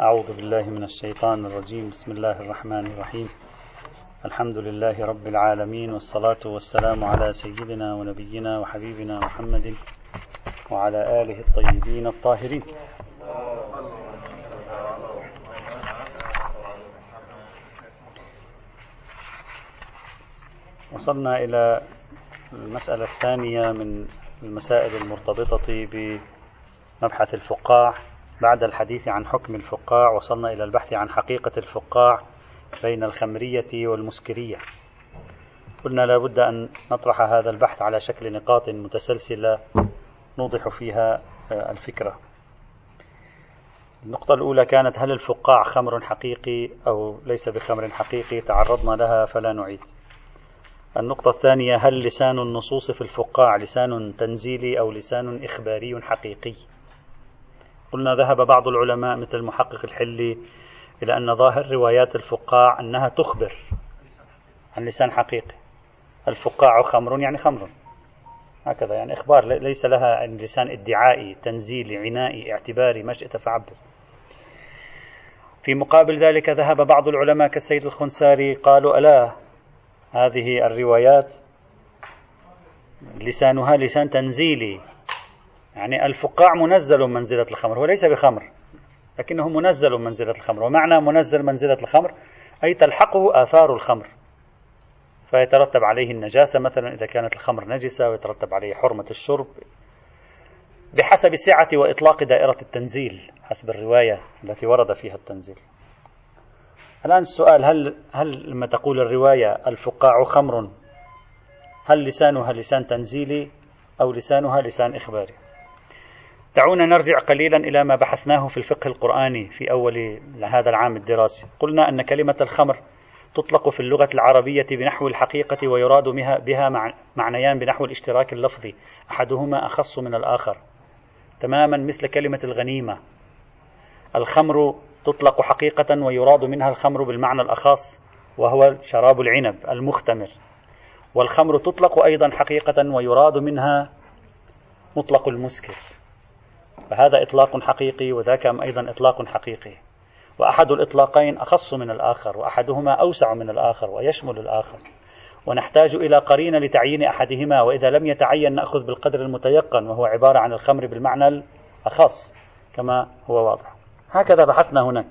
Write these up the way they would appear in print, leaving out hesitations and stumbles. أعوذ بالله من الشيطان الرجيم. بسم الله الرحمن الرحيم. الحمد لله رب العالمين، والصلاة والسلام على سيدنا ونبينا وحبيبنا محمد وعلى آله الطيبين الطاهرين. وصلنا إلى المسألة الثانية من المسائل المرتبطة بمبحث الفقاع. بعد الحديث عن حكم الفقاع وصلنا إلى البحث عن حقيقة الفقاع بين الخمرية والمسكرية. قلنا لا بد أن نطرح هذا البحث على شكل نقاط متسلسلة نوضح فيها الفكرة. النقطة الأولى كانت: هل الفقاع خمر حقيقي أو ليس بخمر حقيقي؟ تعرضنا لها فلا نعيد. النقطة الثانية: هل لسان النصوص في الفقاع لسان تنزيلي أو لسان إخباري حقيقي؟ قلنا ذهب بعض العلماء مثل المحقق الحلي إلى أن ظاهر روايات الفقاع أنها تخبر عن لسان حقيقي. الفقاع خمر يعني خمر، هكذا يعني إخبار، ليس لها لسان ادعائي تنزيلي عنائي اعتباري ما شئت فعبر. في مقابل ذلك ذهب بعض العلماء كالسيد الخنساري قالوا: ألا هذه الروايات لسانها لسان تنزيلي، يعني الفقاع منزل منزلة الخمر، هو ليس بخمر لكنه منزل منزلة الخمر. ومعنى منزل منزلة الخمر أي تلحقه آثار الخمر، فيترتب عليه النجاسة مثلا إذا كانت الخمر نجسة، ويترتب عليه حرمة الشرب بحسب سعة وإطلاق دائرة التنزيل حسب الرواية التي ورد فيها التنزيل. الآن السؤال: هل لما تقول الرواية الفقاع خمر هل لسانها لسان تنزيلي أو لسانها لسان إخباري؟ دعونا نرجع قليلا إلى ما بحثناه في الفقه القرآني في أول هذا العام الدراسي. قلنا أن كلمة الخمر تطلق في اللغة العربية بنحو الحقيقة، ويراد بها معنيان بنحو الاشتراك اللفظي، أحدهما أخص من الآخر تماما، مثل كلمة الغنيمة. الخمر تطلق حقيقة ويراد منها الخمر بالمعنى الأخص وهو شراب العنب المختمر، والخمر تطلق أيضا حقيقة ويراد منها مطلق المسكر، فهذا إطلاق حقيقي وذاك أيضا إطلاق حقيقي، وأحد الإطلاقين أخص من الآخر وأحدهما أوسع من الآخر ويشمل الآخر، ونحتاج إلى قرينة لتعيين أحدهما، وإذا لم يتعين نأخذ بالقدر المتيقن وهو عبارة عن الخمر بالمعنى الأخص كما هو واضح. هكذا بحثنا هناك.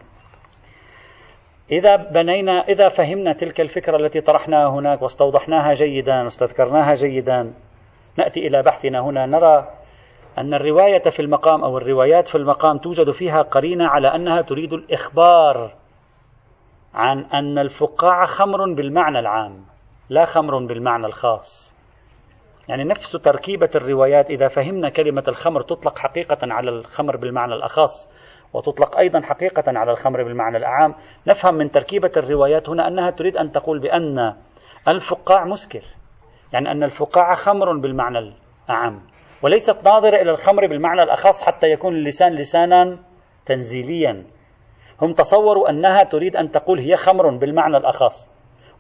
إذا فهمنا تلك الفكرة التي طرحناها هناك واستوضحناها جيدا واستذكرناها جيدا، نأتي إلى بحثنا هنا، نرى أن الرواية في المقام أو الروايات في المقام توجد فيها قرينة على أنها تريد الإخبار عن أن الفقاع خمر بالمعنى العام لا خمر بالمعنى الخاص. يعني نفس تركيبة الروايات، إذا فهمنا كلمة الخمر تطلق حقيقة على الخمر بالمعنى الأخص وتطلق أيضا حقيقة على الخمر بالمعنى العام، نفهم من تركيبة الروايات هنا أنها تريد أن تقول بأن الفقاع مسكر، يعني أن الفقاع خمر بالمعنى العام، وليست ناظرة إلى الخمر بالمعنى الأخص حتى يكون اللسان لسانا تنزيليا. هم تصوروا أنها تريد أن تقول هي خمر بالمعنى الأخص،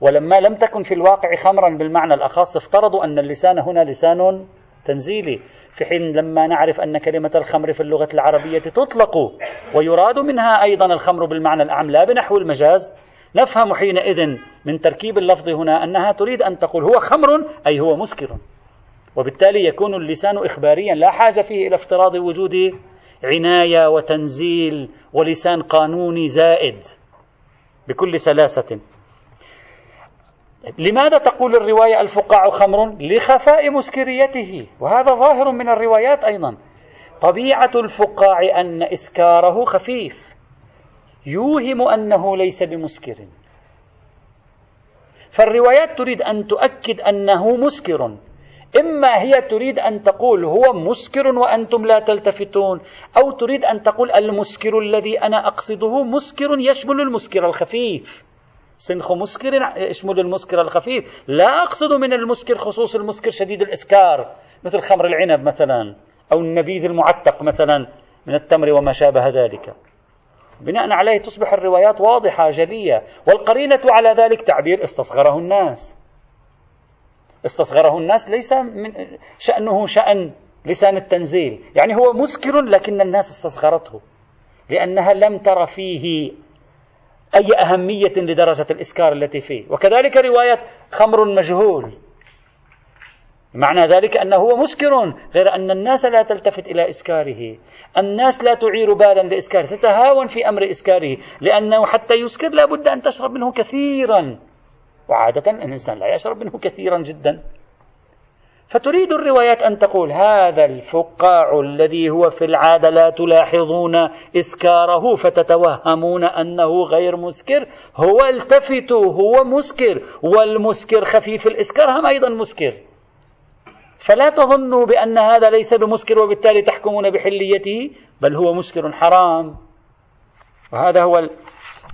ولما لم تكن في الواقع خمرا بالمعنى الأخص افترضوا أن اللسان هنا لسان تنزيلي، في حين لما نعرف أن كلمة الخمر في اللغة العربية تطلق ويراد منها أيضا الخمر بالمعنى الأعم لا بنحو المجاز، نفهم حينئذ من تركيب اللفظ هنا أنها تريد أن تقول هو خمر أي هو مسكر، وبالتالي يكون اللسان إخباريا لا حاجة فيه إلى افتراض وجود عناية وتنزيل ولسان قانوني زائد بكل سلاسة. لماذا تقول الرواية الفقاع خمر؟ لخفاء مسكريته، وهذا ظاهر من الروايات أيضا. طبيعة الفقاع أن إسكاره خفيف يوهم أنه ليس بمسكر، فالروايات تريد أن تؤكد أنه مسكر. إما هي تريد أن تقول هو مسكر وأنتم لا تلتفتون، أو تريد أن تقول المسكر الذي أنا أقصده مسكر يشمل المسكر الخفيف، سنخ مسكر يشمل المسكر الخفيف، لا أقصد من المسكر خصوص المسكر شديد الإسكار مثل خمر العنب مثلا أو النبيذ المعتق مثلا من التمر وما شابه ذلك. بناء عليه تصبح الروايات واضحة جلية، والقرينة على ذلك تعبير استصغره الناس. استصغره الناس ليس من شأنه شأن لسان التنزيل، يعني هو مسكر لكن الناس استصغرته، لأنها لم تر فيه أي أهمية لدرجة الإسكار التي فيه. وكذلك رواية خمر مجهول، معنى ذلك أنه هو مسكر، غير أن الناس لا تلتفت إلى إسكاره، الناس لا تعير بالا لإسكاره، تتهاون في أمر إسكاره، لأنه حتى يسكر لا بد أن تشرب منه كثيرا، وعادة الإنسان لا يشرب منه كثيرا جدا. فتريد الروايات أن تقول هذا الفقاع الذي هو في العادة لا تلاحظون إسكاره فتتوهمون أنه غير مسكر، هو التفتوا هو مسكر، والمسكر خفيف الإسكار هم أيضا مسكر، فلا تظنوا بأن هذا ليس بمسكر وبالتالي تحكمون بحليته، بل هو مسكر حرام. وهذا هو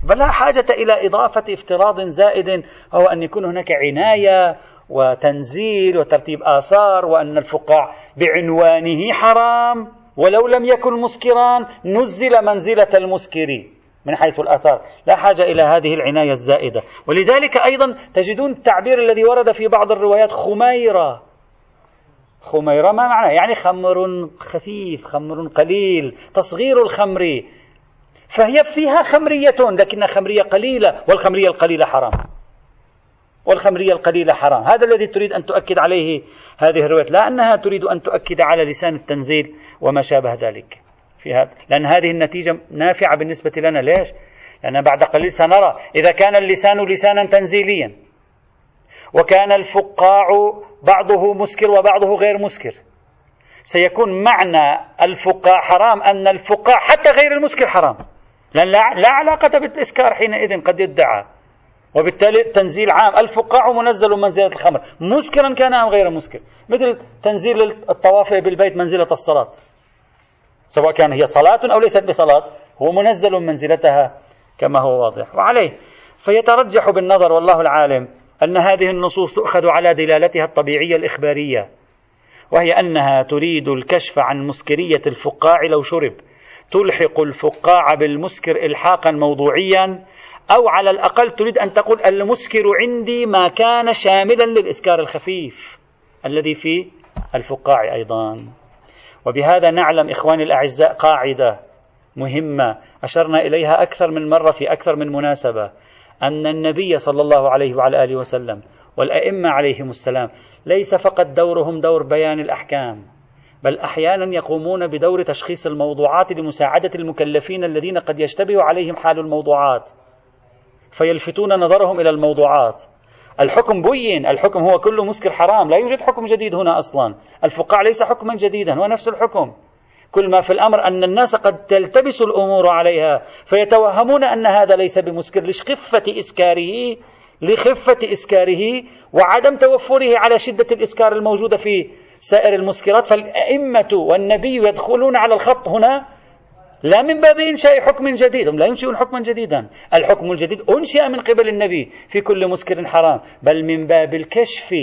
بل لا حاجة إلى إضافة افتراض زائد، هو أن يكون هناك عناية وتنزيل وترتيب آثار، وأن الفقاع بعنوانه حرام ولو لم يكن مسكران نزل منزلة المسكر من حيث الآثار، لا حاجة إلى هذه العناية الزائدة. ولذلك أيضا تجدون التعبير الذي ورد في بعض الروايات خميرة. خميرة ما معناه؟ يعني خمر خفيف، خمر قليل، تصغير الخمر، فهي فيها خمرية لكنها خمرية قليلة، والخمرية القليلة حرام، والخمرية القليلة حرام. هذا الذي تريد أن تؤكد عليه هذه الرواية، لا أنها تريد أن تؤكد على لسان التنزيل وما شابه ذلك في هذا، لأن هذه النتيجة نافعة بالنسبة لنا. ليش؟ لأن بعد قليل سنرى إذا كان اللسان لسانا تنزيليا وكان الفقاع بعضه مسكر وبعضه غير مسكر، سيكون معنى الفقاع حرام أن الفقاع حتى غير المسكر حرام، لأن لا علاقة بالإسكار حينئذ قد يدعى، وبالتالي تنزيل عام، الفقاع منزل منزلة الخمر مسكرا كان أم غير مسكر، مثل تنزيل الطوافع بالبيت منزلة الصلاة، سواء كان هي صلاة أو ليست بصلاة هو منزل منزلتها كما هو واضح. وعليه فيترجح بالنظر والله العالم أن هذه النصوص تؤخذ على دلالتها الطبيعية الإخبارية، وهي أنها تريد الكشف عن مسكرية الفقاع لو شرب، تلحق الفقاع بالمسكر إلحاقا موضوعيا، أو على الأقل تريد أن تقول المسكر عندي ما كان شاملا للإسكار الخفيف الذي في الفقاع أيضا. وبهذا نعلم إخواني الأعزاء قاعدة مهمة أشرنا إليها أكثر من مرة في أكثر من مناسبة، أن النبي صلى الله عليه وعلى آله وسلم والأئمة عليهم السلام ليس فقط دورهم دور بيان الأحكام، بل أحيانا يقومون بدور تشخيص الموضوعات لمساعدة المكلفين الذين قد يشتبه عليهم حال الموضوعات، فيلفتون نظرهم إلى الموضوعات. الحكم بين، الحكم هو كل مسكر حرام، لا يوجد حكم جديد هنا أصلا، الفقاع ليس حكما جديدا، هو نفس الحكم، كل ما في الأمر أن الناس قد تلتبس الأمور عليها فيتوهمون أن هذا ليس بمسكر لخفة إسكاره وعدم توفره على شدة الإسكار الموجودة في سائر المسكرات. فالأئمة والنبي يدخلون على الخط هنا لا من باب إنشاء حكم جديد، هم لا ينشئون حكما جديدا، الحكم الجديد أنشئ من قبل النبي في كل مسكر حرام، بل من باب الكشف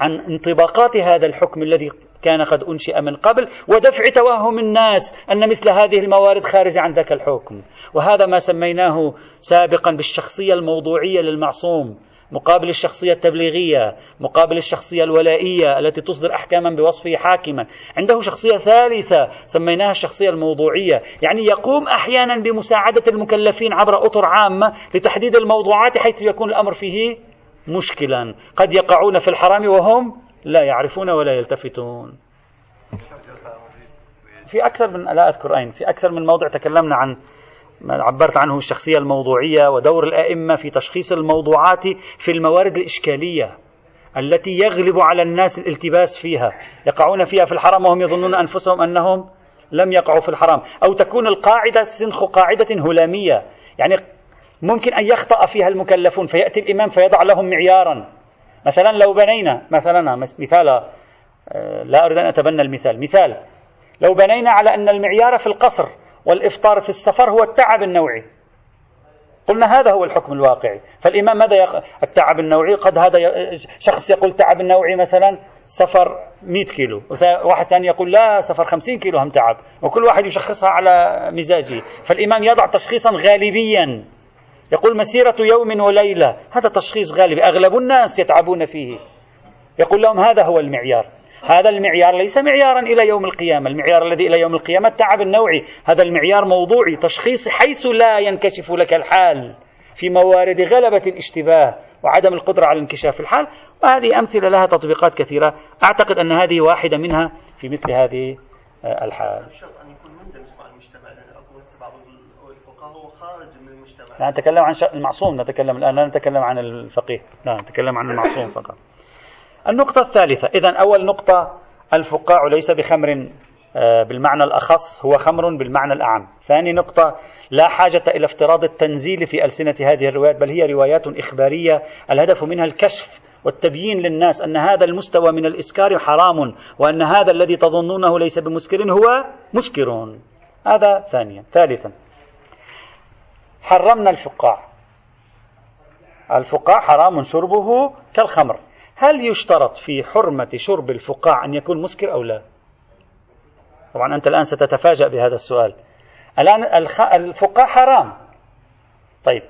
عن انطباقات هذا الحكم الذي كان قد أنشئ من قبل، ودفع توهم الناس أن مثل هذه الموارد خارجة عن ذاك الحكم. وهذا ما سميناه سابقا بالشخصية الموضوعية للمعصوم مقابل الشخصية التبليغية مقابل الشخصية الولائية التي تصدر أحكاما بوصفه حاكما، عنده شخصية ثالثة سميناها الشخصية الموضوعية، يعني يقوم أحيانا بمساعدة المكلفين عبر أطر عامة لتحديد الموضوعات حيث يكون الأمر فيه مشكلا، قد يقعون في الحرام وهم لا يعرفون ولا يلتفتون. في أكثر من لا أذكر أين في أكثر من موضع تكلمنا عن ما عبرت عنه الشخصية الموضوعية ودور الأئمة في تشخيص الموضوعات في الموارد الإشكالية التي يغلب على الناس الالتباس فيها، يقعون فيها في الحرام وهم يظنون أنفسهم أنهم لم يقعوا في الحرام، أو تكون القاعدة سنخ قاعدة هلامية، يعني ممكن أن يخطأ فيها المكلفون فيأتي الإمام فيضع لهم معيارا، مثلا لو بنينا مثلا مثال، لا أريد أن أتبنى المثال، مثال لو بنينا على أن المعيار في القصر والإفطار في السفر هو التعب النوعي، قلنا هذا هو الحكم الواقعي، فالإمام ماذا التعب النوعي، قد هذا شخص يقول تعب النوعي مثلا سفر 100 كيلو، واحد ثاني يقول لا سفر 50 كيلو هم تعب، وكل واحد يشخصها على مزاجه. فالإمام يضع تشخيصا غالبيا يقول مسيرة يوم وليلة، هذا تشخيص غالبي أغلب الناس يتعبون فيه، يقول لهم هذا هو المعيار. هذا المعيار ليس معيارا إلى يوم القيامة. المعيار الذي إلى يوم القيامة التعب النوعي، هذا المعيار موضوعي تشخيصي حيث لا ينكشف لك الحال في موارد غلبة الاشتباه وعدم القدرة على انكشاف الحال. وهذه أمثلة لها تطبيقات كثيرة، أعتقد أن هذه واحدة منها في مثل هذه الحال. لا نتكلم عن المعصوم، نتكلم الآن، لا نتكلم عن الفقيه، لا نتكلم عن المعصوم فقط. النقطة الثالثة، إذن أول نقطة الفقاع ليس بخمر بالمعنى الأخص، هو خمر بالمعنى الأعم. ثاني نقطة، لا حاجة إلى افتراض التنزيل في ألسنة هذه الروايات، بل هي روايات إخبارية الهدف منها الكشف والتبيين للناس أن هذا المستوى من الإسكار حرام، وأن هذا الذي تظنونه ليس بمسكر هو مسكر. هذا ثانيا. ثالثا، حرمنا الفقاع، الفقاع حرام شربه كالخمر. هل يشترط في حرمة شرب الفقاع أن يكون مسكر أو لا؟ طبعا أنت الآن ستتفاجأ بهذا السؤال. الآن الفقاع حرام، طيب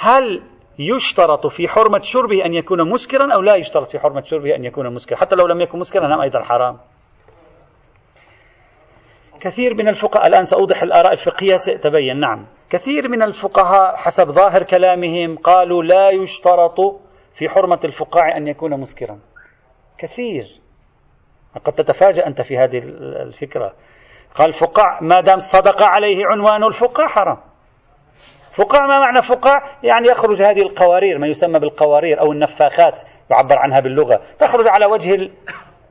هل يشترط في حرمة شربه أن يكون مسكرا أو لا يشترط في حرمة شربه أن يكون مسكرا؟ حتى لو لم يكن مسكرا هم أيضا حرام. كثير من الفقهاء، الآن سأوضح الآراء الفقهية ستبين، نعم، كثير من الفقهاء حسب ظاهر كلامهم قالوا لا يشترط في حرمة الفقاع أن يكون مسكرا. كثير، قد تتفاجأ أنت في هذه الفكرة. قال فقاع ما دام صدق عليه عنوان الفقاع حرام. فقاع، ما معنى فقاع؟ يعني يخرج هذه القوارير، ما يسمى بالقوارير أو النفاخات يعبر عنها باللغة، تخرج على وجه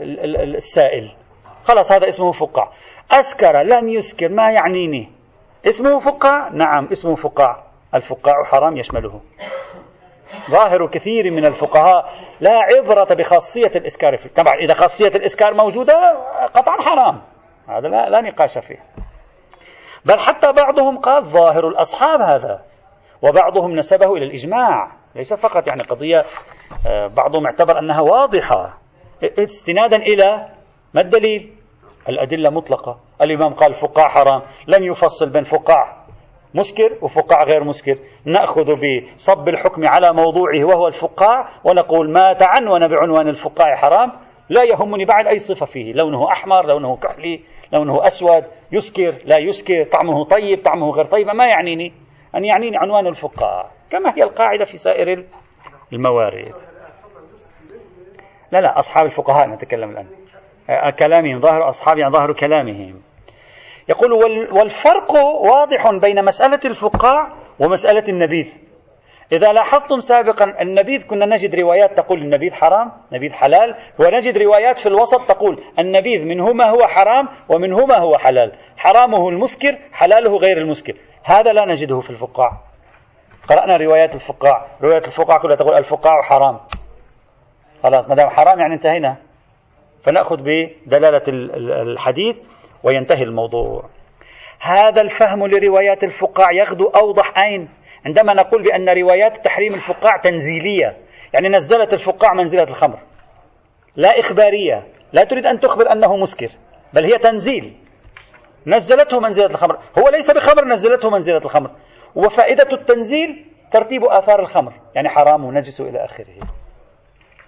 السائل، خلاص هذا اسمه فقاع. أسكر لم يسكر ما يعنيني، اسمه فقاع؟ نعم اسمه فقاع، الفقاع حرام يشمله. ظاهر كثير من الفقهاء لا عبرة بخاصية الإسكار، طبعا إذا خاصية الإسكار موجودة قطعا حرام، هذا لا نقاش فيه. بل حتى بعضهم قال ظاهر الأصحاب هذا، وبعضهم نسبه إلى الإجماع، ليس فقط يعني قضية بعضهم اعتبر أنها واضحة استنادا إلى ما الدليل؟ الأدلة مطلقة، الإمام قال فقاع حرام، لم يفصل بين فقاع مسكر وفقاع غير مسكر، نأخذ بصب الحكم على موضوعه وهو الفقاع، ونقول ما تعنون بعنوان الفقاع حرام، لا يهمني بعد أي صفة فيه، لونه أحمر، لونه كحلي، لونه أسود، يسكر لا يسكر، طعمه طيب طعمه غير طيب، ما يعنيني، أن يعنيني عنوان الفقاع، كما هي القاعدة في سائر الموارد. لا أصحاب الفقهاء نتكلم الآن، كلامهم ظاهر أصحاب يعني ظاهر كلامهم. يقول والفرق واضح بين مسألة الفقاع ومسألة النبيذ. إذا لاحظتم سابقا النبيذ كنا نجد روايات تقول النبيذ حرام، نبيذ حلال، ونجد روايات في الوسط تقول النبيذ منهما هو حرام ومنهما هو حلال، حرامه المسكر حلاله غير المسكر. هذا لا نجده في الفقاع. قرأنا روايات الفقاع، روايات الفقاع كلها تقول الفقاع حرام، خلاص ما دام حرام يعني انتهينا، فنأخذ بدلالة الحديث وينتهي الموضوع. هذا الفهم لروايات الفقاع يغدو أوضح أين عندما نقول بأن روايات تحريم الفقاع تنزيلية، يعني نزلت الفقاع منزلة الخمر، لا إخبارية، لا تريد أن تخبر أنه مسكر، بل هي تنزيل، نزلته منزلة الخمر، هو ليس بخمر، نزلته منزلة الخمر. وفائدة التنزيل ترتيب آثار الخمر، يعني حرام ونجس إلى آخره،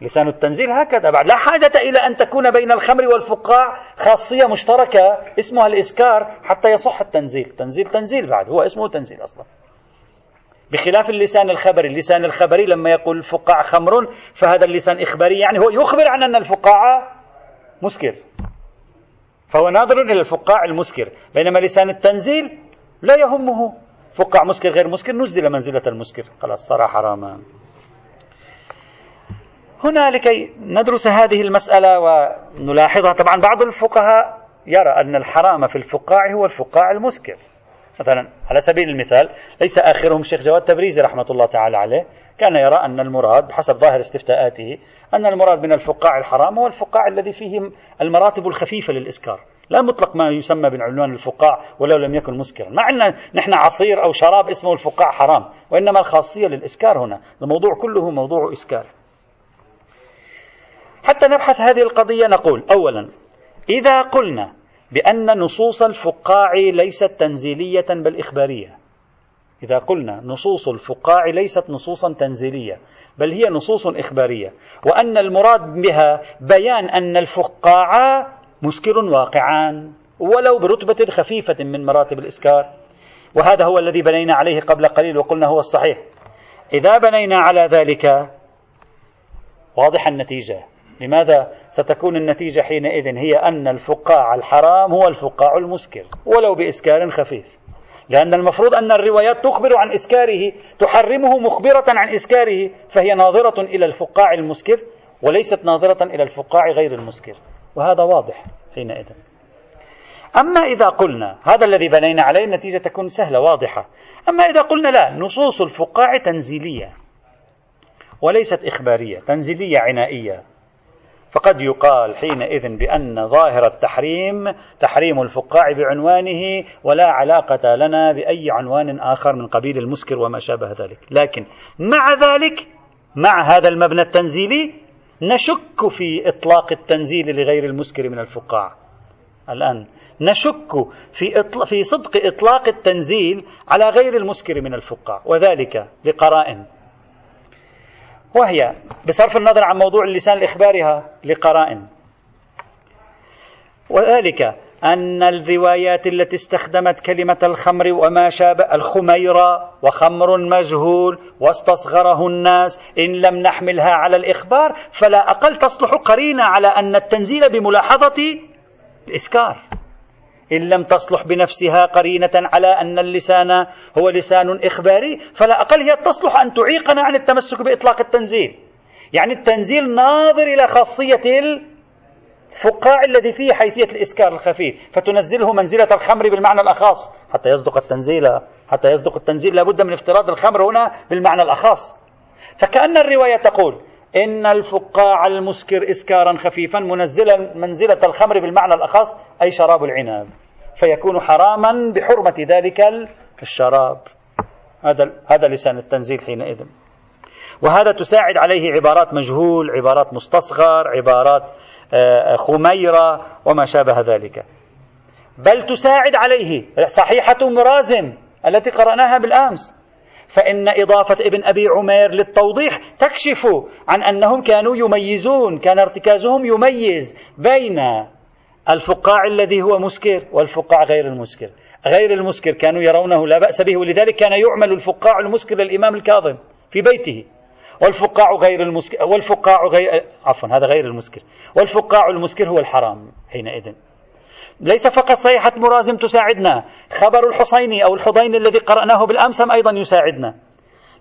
لسان التنزيل هكذا. بعد لا حاجة إلى أن تكون بين الخمر والفقاع خاصية مشتركة اسمها الإسكار حتى يصح التنزيل. تنزيل تنزيل بعد، هو اسمه تنزيل أصلا، بخلاف اللسان الخبري. اللسان الخبري لما يقول الفقاع خمر فهذا اللسان إخباري، يعني هو يخبر عن أن الفقاع مسكر، فهو ناظر إلى الفقاع المسكر. بينما لسان التنزيل لا يهمه فقاع مسكر غير مسكر، نزل منزلة المسكر، خلاص صار حراما. هنا لكي ندرس هذه المسألة ونلاحظها، طبعا بعض الفقهاء يرى أن الحرام في الفقاع هو الفقاع المسكر. مثلا على سبيل المثال، ليس آخرهم شيخ جواد تبريزي رحمة الله تعالى عليه، كان يرى أن المراد بحسب ظاهر استفتاءاته أن المراد من الفقاع الحرام هو الفقاع الذي فيه المراتب الخفيفة للإسكار، لا مطلق ما يسمى بعنوان الفقاع ولو لم يكن مسكرا، مع أن نحن عصير أو شراب اسمه الفقاع حرام، وإنما الخاصية للإسكار. هنا الموضوع كله موضوع إسكار. حتى نبحث هذه القضية نقول أولا، إذا قلنا بأن نصوص الفقاع ليست تنزيلية بل إخبارية، إذا قلنا نصوص الفقاع ليست نصوصا تنزيلية بل هي نصوص إخبارية، وأن المراد بها بيان أن الفقاع مشكل واقعان ولو برتبة خفيفة من مراتب الإسكار، وهذا هو الذي بنينا عليه قبل قليل وقلنا هو الصحيح. إذا بنينا على ذلك واضح النتيجة. لماذا ستكون النتيجة حينئذ هي أن الفقاع الحرام هو الفقاع المسكر ولو بإسكار خفيف، لأن المفروض أن الروايات تخبر عن إسكاره تحرمه مخبرة عن إسكاره، فهي ناظرة إلى الفقاع المسكر وليست ناظرة إلى الفقاع غير المسكر، وهذا واضح حينئذ. أما إذا قلنا هذا الذي بنينا عليه النتيجة تكون سهلة واضحة. أما إذا قلنا لا، نصوص الفقاع تنزيلية وليست إخبارية، تنزيلية عنائية، فقد يقال حينئذ بأن ظاهر التحريم تحريم الفقاع بعنوانه ولا علاقة لنا بأي عنوان آخر من قبيل المسكر وما شابه ذلك. لكن مع ذلك، مع هذا المبنى التنزيلي، نشك في إطلاق التنزيل لغير المسكر من الفقاع. الآن نشك في صدق إطلاق التنزيل على غير المسكر من الفقاع، وذلك لقرائن، وهي بصرف النظر عن موضوع اللسان الإخبارها لقرائن، وذلك أن الروايات التي استخدمت كلمة الخمر وما شابه، الخميرة وخمر مجهول واستصغره الناس، إن لم نحملها على الإخبار فلا أقل تصلح قرينة على أن التنزيل بملاحظة الإسكار، إن لم تصلح بنفسها قرينة على أن اللسان هو لسان إخباري فلا أقل هي تصلح أن تعيقنا عن التمسك بإطلاق التنزيل. يعني التنزيل ناظر إلى خاصية الفقاع الذي فيه حيثية الإسكار الخفيف، فتنزله منزلة الخمر بالمعنى الأخص حتى يصدق التنزيل لابد من افتراض الخمر هنا بالمعنى الأخص. فكأن الرواية تقول إن الفقاع المسكر إسكارا خفيفا منزلا منزلة الخمر بالمعنى الأخص أي شراب العناب، فيكون حراما بحرمة ذلك الشراب. هذا لسان التنزيل حينئذ، وهذا تساعد عليه عبارات مجهول، عبارات مستصغر، عبارات خميرة وما شابه ذلك، بل تساعد عليه صحيحة مرازم التي قرأناها بالأمس، فإن إضافة ابن أبي عمير للتوضيح تكشف عن أنهم كانوا يميزون، كان ارتكازهم يميز بين الفقاع الذي هو مسكر والفقاع غير المسكر. غير المسكر كانوا يرونه لا بأس به، ولذلك كان يعمل الفقاع المسكر للإمام الكاظم في بيته، والفقاع غير المسكر والفقاع المسكر هو الحرام حينئذ. ليس فقط صيحة مرازم تساعدنا، خبر الحصيني أو الحضيني الذي قرأناه بالأمس أيضا يساعدنا،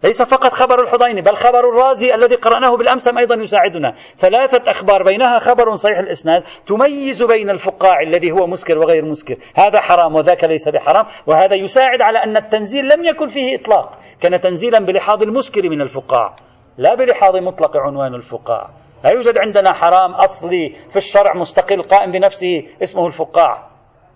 ليس فقط خبر الحضيني بل خبر الرازي الذي قرأناه بالأمس أيضا يساعدنا. ثلاثة أخبار بينها خبر صحيح الإسناد تميز بين الفقاع الذي هو مسكر وغير مسكر، هذا حرام وذاك ليس بحرام، وهذا يساعد على أن التنزيل لم يكن فيه إطلاق، كان تنزيلا بلحاظ المسكر من الفقاع لا بلحاظ مطلق عنوان الفقاع. لا يوجد عندنا حرام أصلي في الشرع مستقل قائم بنفسه اسمه الفقاع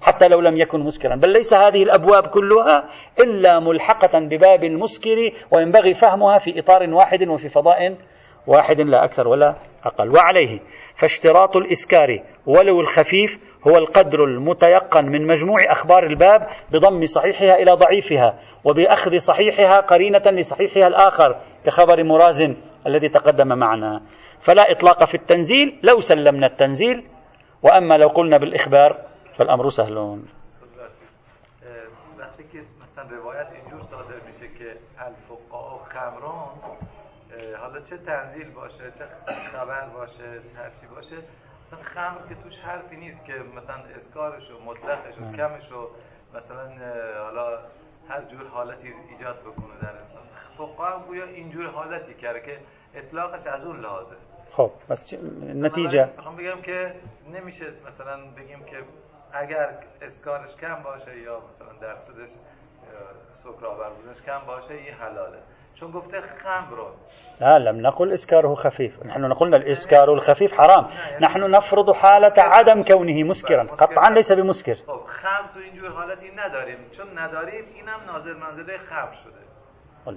حتى لو لم يكن مسكرا، بل ليس هذه الأبواب كلها إلا ملحقة بباب المسكر، وينبغي فهمها في إطار واحد وفي فضاء واحد لا أكثر ولا أقل. وعليه فاشتراط الإسكار ولو الخفيف هو القدر المتيقن من مجموع أخبار الباب بضم صحيحها إلى ضعيفها وبأخذ صحيحها قرينة لصحيحها الآخر كخبر مرازم الذي تقدم معنا، فلا إطلاق في التنزيل لو سلمنا التنزيل، وأما لو قلنا بالإخبار فالأمر سهل. هر جور حالتی ایجاد بکنه در انسان، فقاع گویا اینجور حالتی کرده که اطلاقش از اون لحاظه. خب بس نتیجه میخوام بگم که نمیشه مثلا بگیم که اگر اسکارش کم باشه یا مثلا درصدش سکرآور بودنش کم باشه این حلاله، چون گفته خمر. لا لم نقل اسكاره خفيف، نحن قلنا الاسكار الخفيف حرام، نحن نفرض حالة عدم كونه مسكرا قطعا ليس بمسكر. خمر تو اینجور حالتی نداریم، چون نداریم اینم ناظر منزله خمر شده.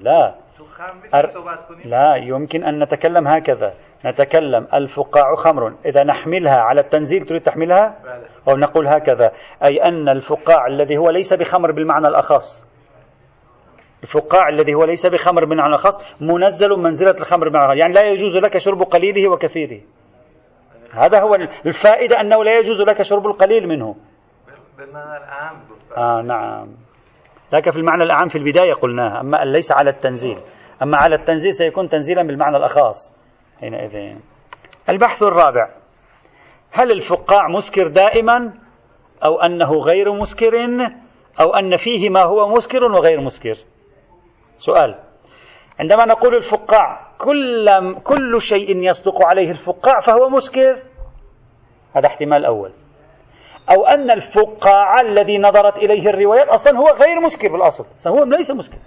لا تو خمر صحبت کنیم، لا يمكن ان نتكلم هكذا، نتكلم الفقاع خمر، اذا نحملها على التنزيل تريد تحملها او نقول هكذا، اي ان الفقاع الذي هو ليس بخمر بالمعنى الاخص الفقاع الذي هو ليس بخمر من على الخص منزل منزلة الخمر مع الخص، يعني لا يجوز لك شرب قليله وكثيره. هذا هو الفائدة، أنه لا يجوز لك شرب القليل منه بالمعنى الأعام. نعم، لكن في المعنى الأعام في البداية قلناها، أما ليس على التنزيل، أما على التنزيل سيكون تنزيلا بالمعنى الأخاص حينئذ. البحث الرابع: هل الفقاع مسكر دائما أو أنه غير مسكر أو أن فيه ما هو مسكر وغير مسكر؟ سؤال. عندما نقول الفقاع كل شيء يصدق عليه الفقاع فهو مسكر، هذا احتمال أول، أو أن الفقاع الذي نظرت إليه الروايات أصلا هو غير مسكر بالأصل، أصلا هو ليس مسكر،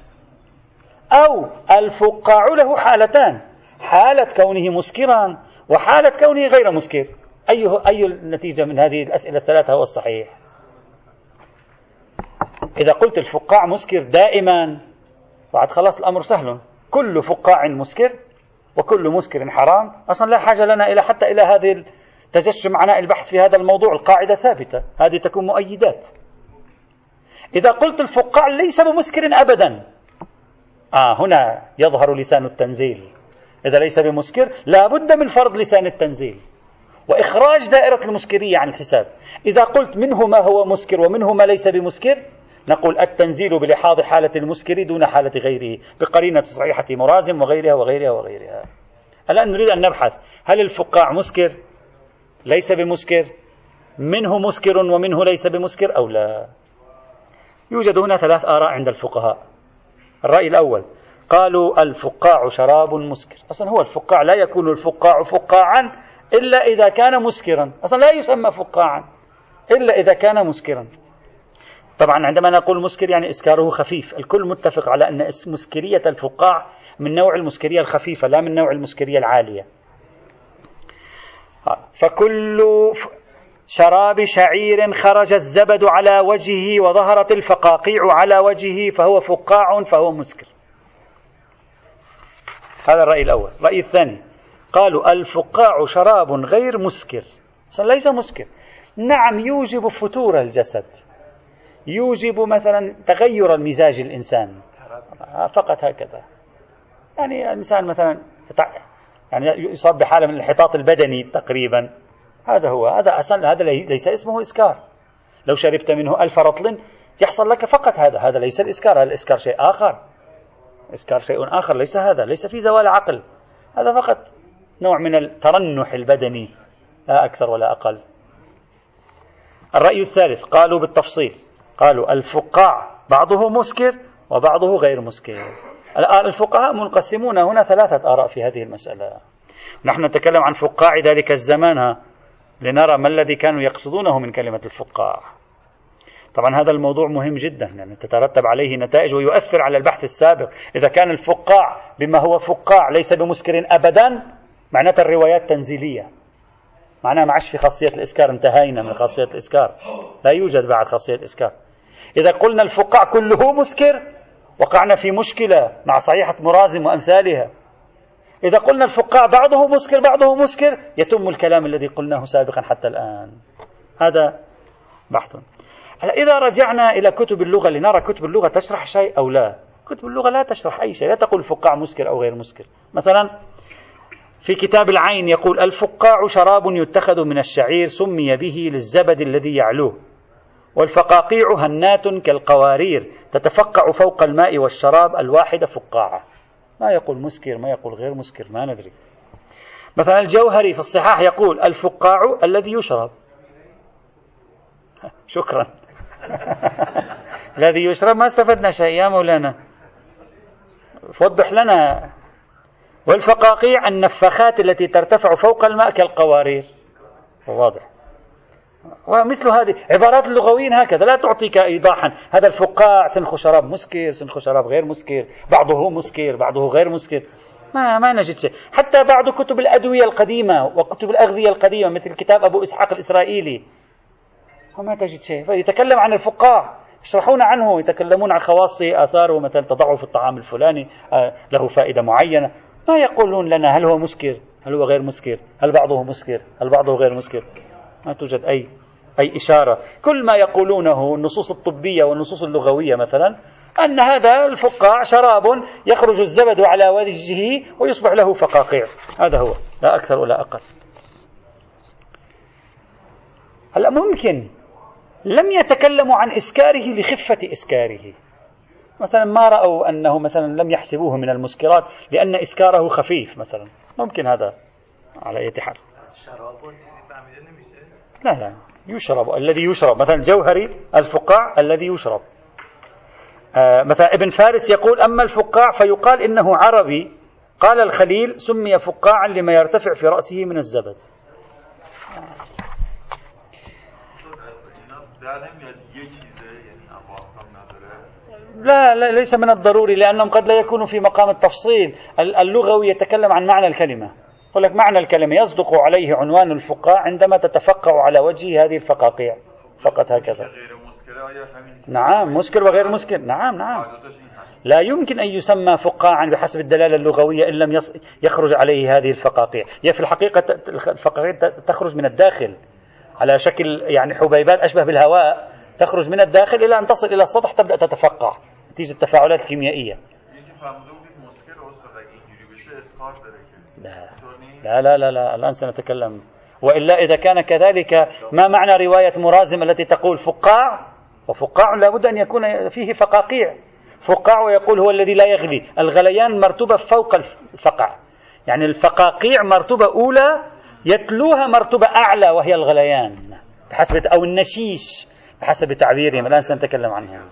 أو الفقاع له حالتان: حالة كونه مسكرا وحالة كونه غير مسكر. أي النتيجة من هذه الأسئلة الثلاثة هو الصحيح؟ إذا قلت الفقاع مسكر دائما بعد خلاص الأمر سهل، كل فقاع مسكر وكل مسكر حرام، أصلا لا حاجة لنا إلى حتى إلى هذه تجشم عناء البحث في هذا الموضوع، القاعدة ثابتة، هذه تكون مؤيدات. إذا قلت الفقاع ليس بمسكر أبدا، هنا يظهر لسان التنزيل. إذا ليس بمسكر لا بد من فرض لسان التنزيل وإخراج دائرة المسكرية عن الحساب. إذا قلت منه ما هو مسكر ومنه ما ليس بمسكر، نقول التنزيل بلحاظ حالة المسكر دون حالة غيره بقرينة صحيحة مرازم وغيرها وغيرها وغيرها. الآن نريد أن نبحث: هل الفقاع مسكر، ليس بمسكر، منه مسكر ومنه ليس بمسكر أو لا؟ يوجد هنا ثلاث آراء عند الفقهاء. الرأي الأول قالوا الفقاع شراب مسكر، أصلا هو الفقاع لا يكون الفقاع فقاعا إلا إذا كان مسكرا، أصلا لا يسمى فقاعا إلا إذا كان مسكرا. طبعا عندما نقول مسكر يعني إسكاره خفيف، الكل متفق على أن مسكرية الفقاع من نوع المسكرية الخفيفة لا من نوع المسكرية العالية. فكل شراب شعير خرج الزبد على وجهه وظهرت الفقاقيع على وجهه فهو فقاع فهو مسكر. هذا الرأي الأول. الرأي الثاني قالوا الفقاع شراب غير مسكر، ليس مسكر، نعم يوجب فتور الجسد، يوجب مثلا تغير المزاج الإنسان فقط هكذا، يعني الإنسان مثلا يعني يصاب بحالة من الانحطاط البدني تقريبا، هذا هو، هذا أصلا هذا ليس اسمه إسكار. لو شربت منه 1000 رطل يحصل لك فقط هذا ليس الإسكار، هذا الإسكار شيء آخر، إسكار شيء آخر، ليس هذا، ليس في زوال عقل، هذا فقط نوع من الترنح البدني لا أكثر ولا أقل. الرأي الثالث قالوا بالتفصيل، قالوا الفقاع بعضه مسكر وبعضه غير مسكر. الآن الفقهاء منقسمون هنا 3 آراء في هذه المسألة. نحن نتكلم عن فقاع ذلك الزمان لنرى ما الذي كانوا يقصدونه من كلمة الفقاع. طبعا هذا الموضوع مهم جدا، يعني تترتب عليه نتائج ويؤثر على البحث السابق. إذا كان الفقاع بما هو فقاع ليس بمسكر أبدا، معناته الروايات تنزيلية، معناها ما عادش في خاصية الإسكار، انتهينا من خاصية الإسكار، لا يوجد بعد خاصية الإسكار. إذا قلنا الفقاع كله مسكر وقعنا في مشكلة مع صحيحة مرازم وأمثالها. إذا قلنا الفقاع بعضه مسكر بعضه مسكر، يتم الكلام الذي قلناه سابقا حتى الآن. هذا بحث. إذا رجعنا إلى كتب اللغة لنرى كتب اللغة تشرح شيء أو لا. كتب اللغة لا تشرح أي شيء، لا تقول الفقاع مسكر أو غير مسكر. مثلا في كتاب العين يقول الفقاع شراب يتخذ من الشعير سمي به للزبد الذي يعلوه، والفقاقيع هنات كالقوارير تتفقع فوق الماء والشراب الواحدة فقاعة. ما يقول مسكر، ما يقول غير مسكر، ما ندري. مثلا الجوهري في الصحاح يقول الفقاع الذي يشرب، شكرا الذي يشرب، ما استفدنا شيء يا مولانا، فوضح لنا. والفقاقيع النفخات التي ترتفع فوق الماء كالقوارير، واضح. ومثل هذه عبارات اللغويين هكذا لا تعطيك إيضاحا. هذا الفقاع سنخ شراب مسكر، سنخ شراب غير مسكر، بعضه مسكر بعضه غير مسكر، ما نجد شيء. حتى بعض كتب الأدوية القديمة وكتب الأغذية القديمة مثل كتاب أبو إسحاق الإسرائيلي وما تجد شيء، فيتكلم عن الفقاع، يشرحون عنه، يتكلمون عن خواصه، آثاره، مثلا تضعه في الطعام الفلاني له فائدة معينة، ما يقولون لنا هل هو مسكر هل هو غير مسكر، هل بعضه مسكر هل بعضه غير مسكر، ما توجد أي إشارة. كل ما يقولونه النصوص الطبية والنصوص اللغوية مثلا أن هذا الفقاع شراب يخرج الزبد على وجهه ويصبح له فقاقيع. هذا هو، لا أكثر ولا أقل. هلأ ممكن لم يتكلموا عن إسكاره لخفة إسكاره، مثلا ما رأوا أنه مثلا لم يحسبوه من المسكرات لأن إسكاره خفيف مثلا، ممكن هذا على أي حال. لا يشرب الذي يشرب، مثلا جوهري الفقاع الذي يشرب. مثلا ابن فارس يقول: أما الفقاع فيقال إنه عربي، قال الخليل: سمي فقاعا لما يرتفع في رأسه من الزبد. لا ليس من الضروري، لأنهم قد لا يكونوا في مقام التفصيل اللغوي. يتكلم عن معنى الكلمة، يقول لك معنى الكلمة يصدق عليه عنوان الفقاع عندما تتفقع على وجهه هذه الفقاقيع فقط، هكذا. نعم، مسكر وغير مسكر. نعم، لا يمكن أن يسمى فقاعا بحسب الدلالة اللغوية إن لم يخرج عليه هذه الفقاقيع. هي في الحقيقة الفقاقيع تخرج من الداخل على شكل يعني حبيبات أشبه بالهواء، تخرج من الداخل إلى أن تصل إلى السطح، تبدأ تتفقع نتيجة التفاعلات الكيميائية. لا الآن سنتكلم. وإلا إذا كان كذلك، ما معنى رواية مرازم التي تقول فقاع وفقاع؟ لابد أن يكون فيه فقاقيع. فقاع ويقول هو الذي لا يغلي، الغليان مرتبة فوق الفقع، يعني الفقاقيع مرتبة أولى يتلوها مرتبة أعلى وهي الغليان بحسب، أو النشيش بحسب تعبيرهم، الآن سنتكلم عنها.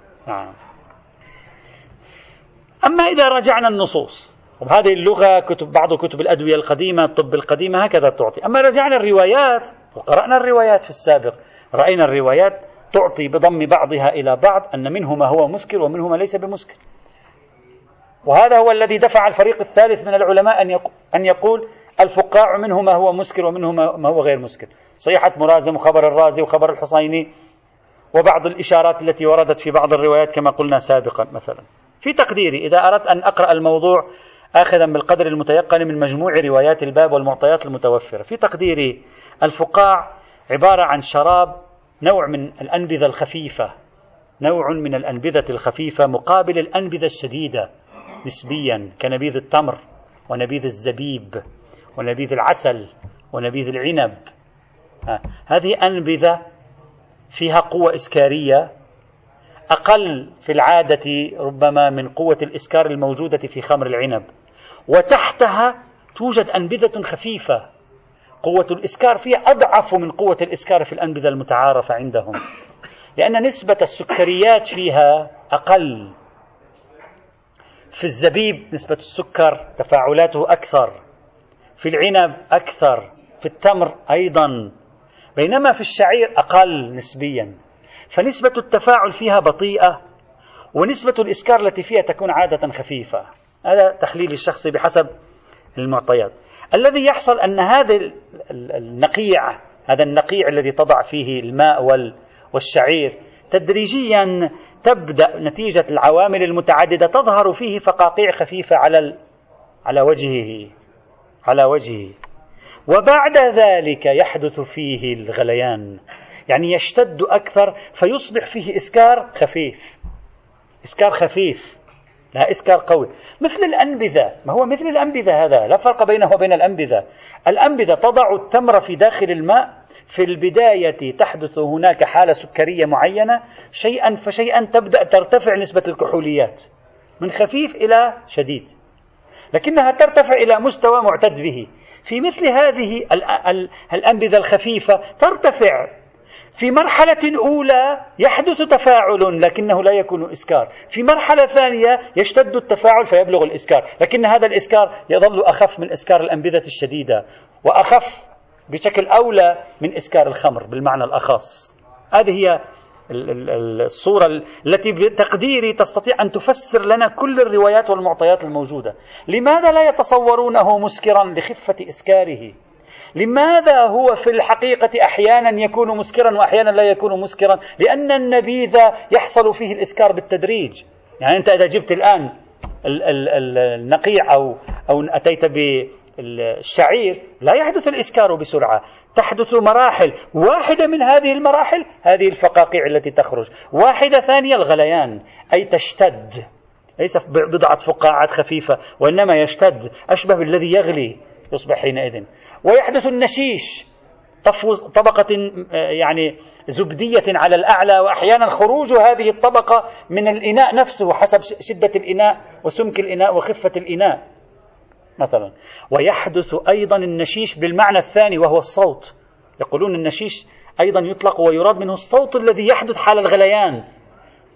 أما إذا راجعنا النصوص، وهذه اللغة بعض كتب الأدوية القديمة، الطب القديمة هكذا تعطي. أما راجعنا الروايات وقرأنا الروايات في السابق، رأينا الروايات تعطي بضم بعضها إلى بعض أن منهما هو مسكر ومنهما ليس بمسكر. وهذا هو الذي دفع الفريق الثالث من العلماء أن يقول الفقاع منهما هو مسكر ومنهما ما هو غير مسكر. صيحة مرازم وخبر الرازي وخبر الحصيني وبعض الإشارات التي وردت في بعض الروايات كما قلنا سابقا. مثلا في تقديري، إذا أردت أن أقرأ الموضوع آخذا بالقدر المتيقن من مجموع روايات الباب والمعطيات المتوفرة، في تقديري الفقاع عبارة عن شراب، نوع من الأنبذة الخفيفة، نوع من الأنبذة الخفيفة مقابل الأنبذة الشديدة نسبيا، كنبيذ التمر ونبيذ الزبيب ونبيذ العسل ونبيذ العنب. هذه أنبذة فيها قوة إسكارية أقل في العادة ربما من قوة الإسكار الموجودة في خمر العنب، وتحتها توجد أنبذة خفيفة قوة الإسكار فيها أضعف من قوة الإسكار في الأنبذة المتعارفة عندهم، لأن نسبة السكريات فيها أقل. في الزبيب نسبة السكر تفاعلاته أكثر، في العنب أكثر، في التمر أيضا، بينما في الشعير أقل نسبيا، فنسبة التفاعل فيها بطيئة ونسبة الإسكار التي فيها تكون عادة خفيفة. هذا تحليل الشخص بحسب المعطيات. الذي يحصل أن هذا النقيع الذي تضع فيه الماء والشعير تدريجيا تبدأ نتيجة العوامل المتعددة تظهر فيه فقاقيع خفيفة على وجهه، وبعد ذلك يحدث فيه الغليان، يعني يشتد أكثر فيصبح فيه إسكار خفيف، لا إسكار قوي، مثل الأنبذة. ما هو مثل الأنبذة هذا؟ لا فرق بينه وبين الأنبذة. الأنبذة تضع التمر في داخل الماء، في البداية تحدث هناك حالة سكرية معينة، شيئا فشيئا تبدأ ترتفع نسبة الكحوليات من خفيف إلى شديد، لكنها ترتفع إلى مستوى معتد به. في مثل هذه الأنبذة الخفيفة ترتفع، في مرحلة أولى يحدث تفاعل لكنه لا يكون إسكار، في مرحلة ثانية يشتد التفاعل فيبلغ الإسكار، لكن هذا الإسكار يظل أخف من إسكار الأنبذة الشديدة، وأخف بشكل أولى من إسكار الخمر بالمعنى الأخص. هذه هي الصورة التي بتقديري تستطيع أن تفسر لنا كل الروايات والمعطيات الموجودة. لماذا لا يتصورونه مسكرا لخفة إسكاره؟ لماذا هو في الحقيقة أحيانا يكون مسكرا وأحيانا لا يكون مسكرا؟ لأن النبيذ يحصل فيه الإسكار بالتدريج. يعني أنت إذا جبت الآن النقيع أو أتيت بالشعير لا يحدث الإسكار بسرعة، تحدث مراحل، واحدة من هذه المراحل هذه الفقاقيع التي تخرج، واحدة ثانية الغليان، أي تشتد، ليس بضعة فقاعات خفيفة وإنما يشتد، أشبه بالذي يغلي، يصبح حينئذ. ويحدث النشيش، طبقة يعني زبدية على الأعلى، وأحيانا خروج هذه الطبقة من الإناء نفسه حسب شدة الإناء وسمك الإناء وخفة الإناء مثلا. ويحدث أيضا النشيش بالمعنى الثاني وهو الصوت، يقولون النشيش أيضا يطلق ويراد منه الصوت الذي يحدث حال الغليان،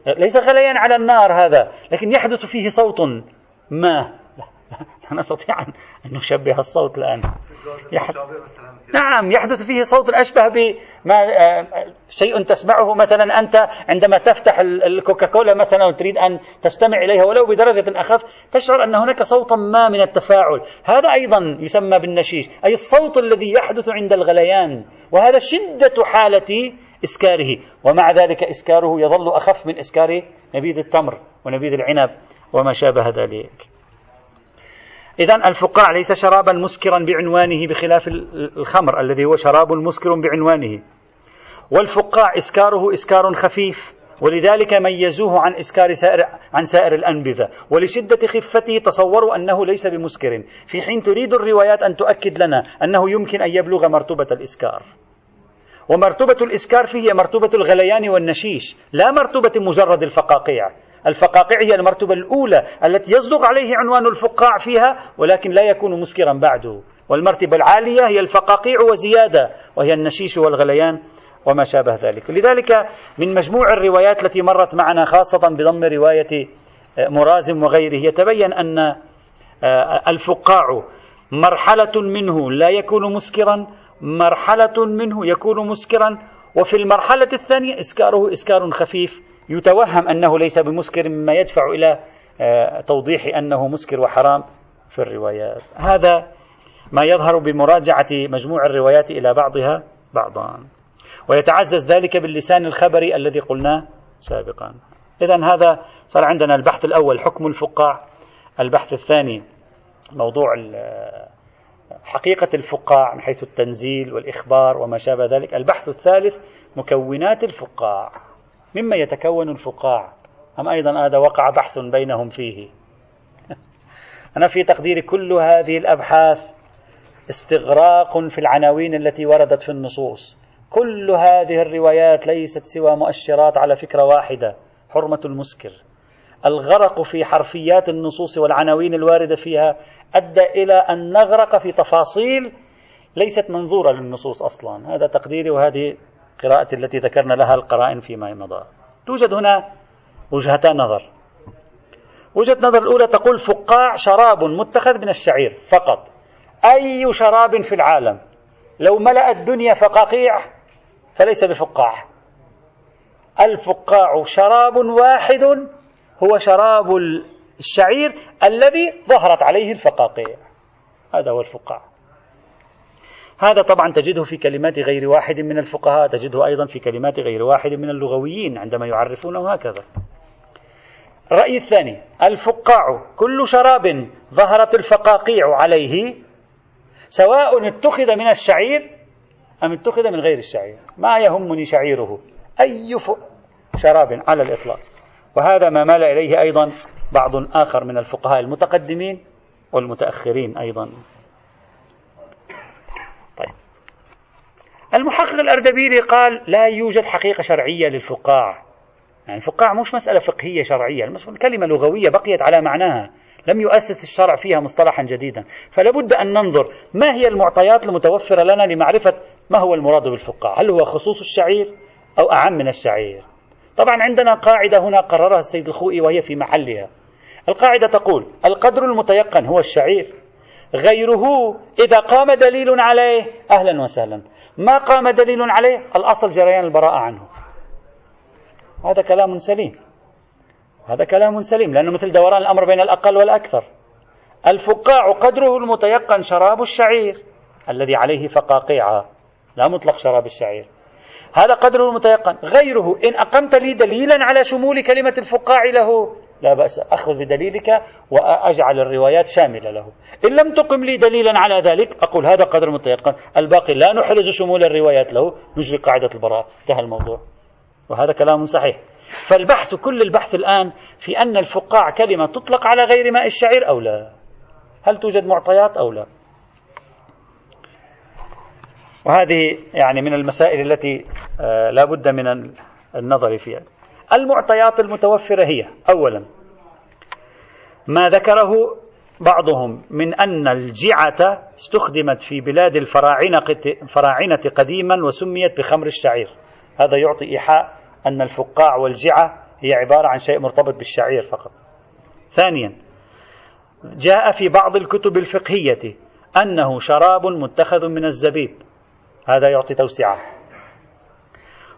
ليس غليان على النار هذا، لكن يحدث فيه صوت ما، لا نستطيع أن نشبه الصوت الآن. نعم، يحدث فيه صوت أشبه بما شيء تسمعه مثلا أنت عندما تفتح الكوكاكولا مثلا وتريد أن تستمع إليها ولو بدرجة أخف، تشعر أن هناك صوتا ما من التفاعل، هذا أيضا يسمى بالنشيش، أي الصوت الذي يحدث عند الغليان، وهذا شدة حالة إسكاره، ومع ذلك إسكاره يظل أخف من إسكار نبيذ التمر ونبيذ العنب وما شابه ذلك. إذن الفقاع ليس شرابا مسكرا بعنوانه بخلاف الخمر الذي هو شراب مسكر بعنوانه، والفقاع إسكاره إسكار خفيف، ولذلك ميزوه عن إسكار سائر الأنبذة، ولشدة خفته تصوروا أنه ليس بمسكر، في حين تريد الروايات أن تؤكد لنا أنه يمكن أن يبلغ مرتبة الإسكار، ومرتبة الإسكار فيه هي مرتبة الغليان والنشيش لا مرتبة مجرد الفقاقيع. الفقاقيع هي المرتبة الأولى التي يصدق عليه عنوان الفقاع فيها ولكن لا يكون مسكرا بعده، والمرتبة العالية هي الفقاقيع وزيادة، وهي النشيش والغليان وما شابه ذلك. لذلك من مجموع الروايات التي مرت معنا خاصة بضم رواية مرازم وغيره يتبين أن الفقاع مرحلة منه لا يكون مسكرا، مرحلة منه يكون مسكرا، وفي المرحلة الثانية إسكاره إسكار خفيف يتوهم أنه ليس بمسكر، مما يدفع إلى توضيح أنه مسكر وحرام في الروايات. هذا ما يظهر بمراجعة مجموع الروايات إلى بعضها بعضا، ويتعزز ذلك باللسان الخبري الذي قلناه سابقا. إذن هذا صار عندنا البحث الأول حكم الفقاع، البحث الثاني موضوع حقيقة الفقاع من حيث التنزيل والإخبار وما شابه ذلك، البحث الثالث مكونات الفقاع، مما يتكون الفقاع، هم أيضا هذا وقع بحث بينهم فيه. أنا في تقديري كل هذه الأبحاث استغراق في العناوين التي وردت في النصوص، كل هذه الروايات ليست سوى مؤشرات على فكرة واحدة، حرمة المسكر. الغرق في حرفيات النصوص والعناوين الواردة فيها أدى إلى أن نغرق في تفاصيل ليست منظورة للنصوص أصلا، هذا تقديري وهذه قراءة التي ذكرنا لها القرائن فيما مضى. توجد هنا وجهتان نظر، وجهة نظر الأولى تقول فقاع شراب متخذ من الشعير فقط، أي شراب في العالم لو ملأ الدنيا فقاقيع فليس بفقاع، الفقاع شراب واحد هو شراب الشعير الذي ظهرت عليه الفقاقيع، هذا هو الفقاع. هذا طبعا تجده في كلمات غير واحد من الفقهاء، تجده أيضا في كلمات غير واحد من اللغويين عندما يعرفونه هكذا. الرأي الثاني الفقاع كل شراب ظهرت الفقاقيع عليه، سواء اتخذ من الشعير أم اتخذ من غير الشعير، ما يهمني شعيره، أي شراب على الإطلاق. وهذا ما مال إليه أيضا بعض آخر من الفقهاء المتقدمين والمتأخرين أيضا. المحقق الأردبيلي قال لا يوجد حقيقة شرعية للفقاع، يعني الفقاع مش مسألة فقهية شرعية، الكلمة لغوية بقيت على معناها، لم يؤسس الشرع فيها مصطلحا جديدا، فلابد أن ننظر ما هي المعطيات المتوفرة لنا لمعرفة ما هو المراد بالفقاع، هل هو خصوص الشعير أو أعم من الشعير. طبعا عندنا قاعدة هنا قررها السيد الخوئي وهي في محلها، القاعدة تقول القدر المتيقن هو الشعير، غيره إذا قام دليل عليه أهلا وسهلا، ما قام دليل عليه الأصل جريان البراءة عنه. هذا كلام سليم، هذا كلام سليم، لأنه مثل دوران الأمر بين الأقل والأكثر. الفقاع قدره المتيقن شراب الشعير الذي عليه فقاقيعها، لا مطلق شراب الشعير، هذا قدره المتيقن، غيره إن أقمت لي دليلا على شمول كلمة الفقاع له لا بأس، أخذ بدليلك وأجعل الروايات شاملة له. إن لم تقم لي دليلا على ذلك أقول هذا قدر متيقن، الباقي لا نحرز شمول الروايات له، نجري قاعدة البراءة، انتهى الموضوع. وهذا كلام صحيح. فالبحث، كل البحث الآن في أن الفقاع كلمة تطلق على غير ماء الشعير أو لا، هل توجد معطيات أو لا. وهذه يعني من المسائل التي لا بد من النظر فيها. المعطيات المتوفرة هي: أولا ما ذكره بعضهم من أن الجعة استخدمت في بلاد الفراعنة قديما وسميت بخمر الشعير، هذا يعطي إيحاء أن الفقاع والجعة هي عبارة عن شيء مرتبط بالشعير فقط. ثانيا جاء في بعض الكتب الفقهية أنه شراب متخذ من الزبيب، هذا يعطي توسعة.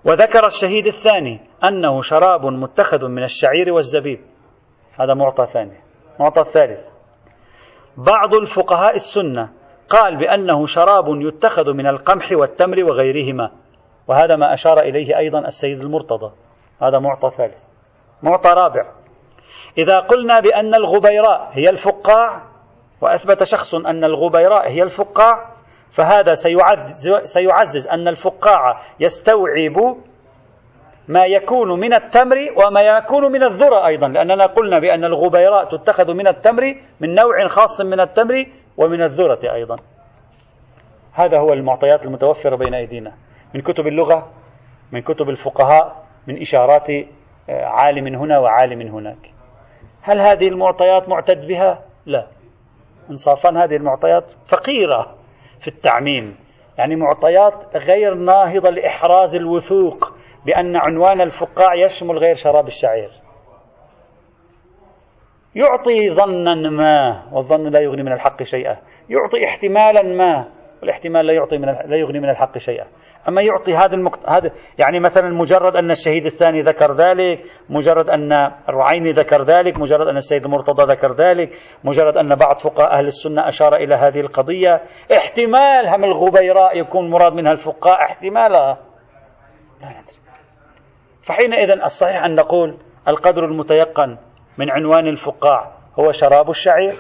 وذكر الشهيد الثاني أنه شراب متخذ من الشعير والزبيب، هذا معطى ثاني. معطى الثالث بعض الفقهاء السنة قال بأنه شراب يتخذ من القمح والتمر وغيرهما، وهذا ما أشار إليه أيضا السيد المرتضى، هذا معطى ثالث. معطى رابع، إذا قلنا بأن الغبيراء هي الفقاع وأثبت شخص أن الغبيراء هي الفقاع، فهذا سيعزز أن الفقاعة يستوعب ما يكون من التمر وما يكون من الذرة أيضا، لأننا قلنا بأن الغبيراء تتخذ من التمر، من نوع خاص من التمر ومن الذرة أيضا. هذا هو المعطيات المتوفرة بين أيدينا من كتب اللغة، من كتب الفقهاء، من إشارات عالم هنا وعالم هناك. هل هذه المعطيات معتد بها؟ لا، انصافا هذه المعطيات فقيرة في التعميم، يعني معطيات غير ناهضة لإحراز الوثوق بأن عنوان الفقاع يشمل غير شراب الشعير. يعطي ظنا ما، والظن لا يغني من الحق شيئا، يعطي احتمالا ما، والاحتمال لا يغني من الحق شيئا. أما يعطي هذا يعني مثلا مجرد أن الشهيد الثاني ذكر ذلك، مجرد أن الرعيني ذكر ذلك، مجرد أن السيد المرتضى ذكر ذلك، مجرد أن بعض فقهاء أهل السنة أشار إلى هذه القضية، احتمال هم الغبيراء يكون مراد منها الفقهاء، احتمالها لا ندري. فحينئذ الصحيح أن نقول القدر المتيقن من عنوان الفقاع هو شراب الشعير،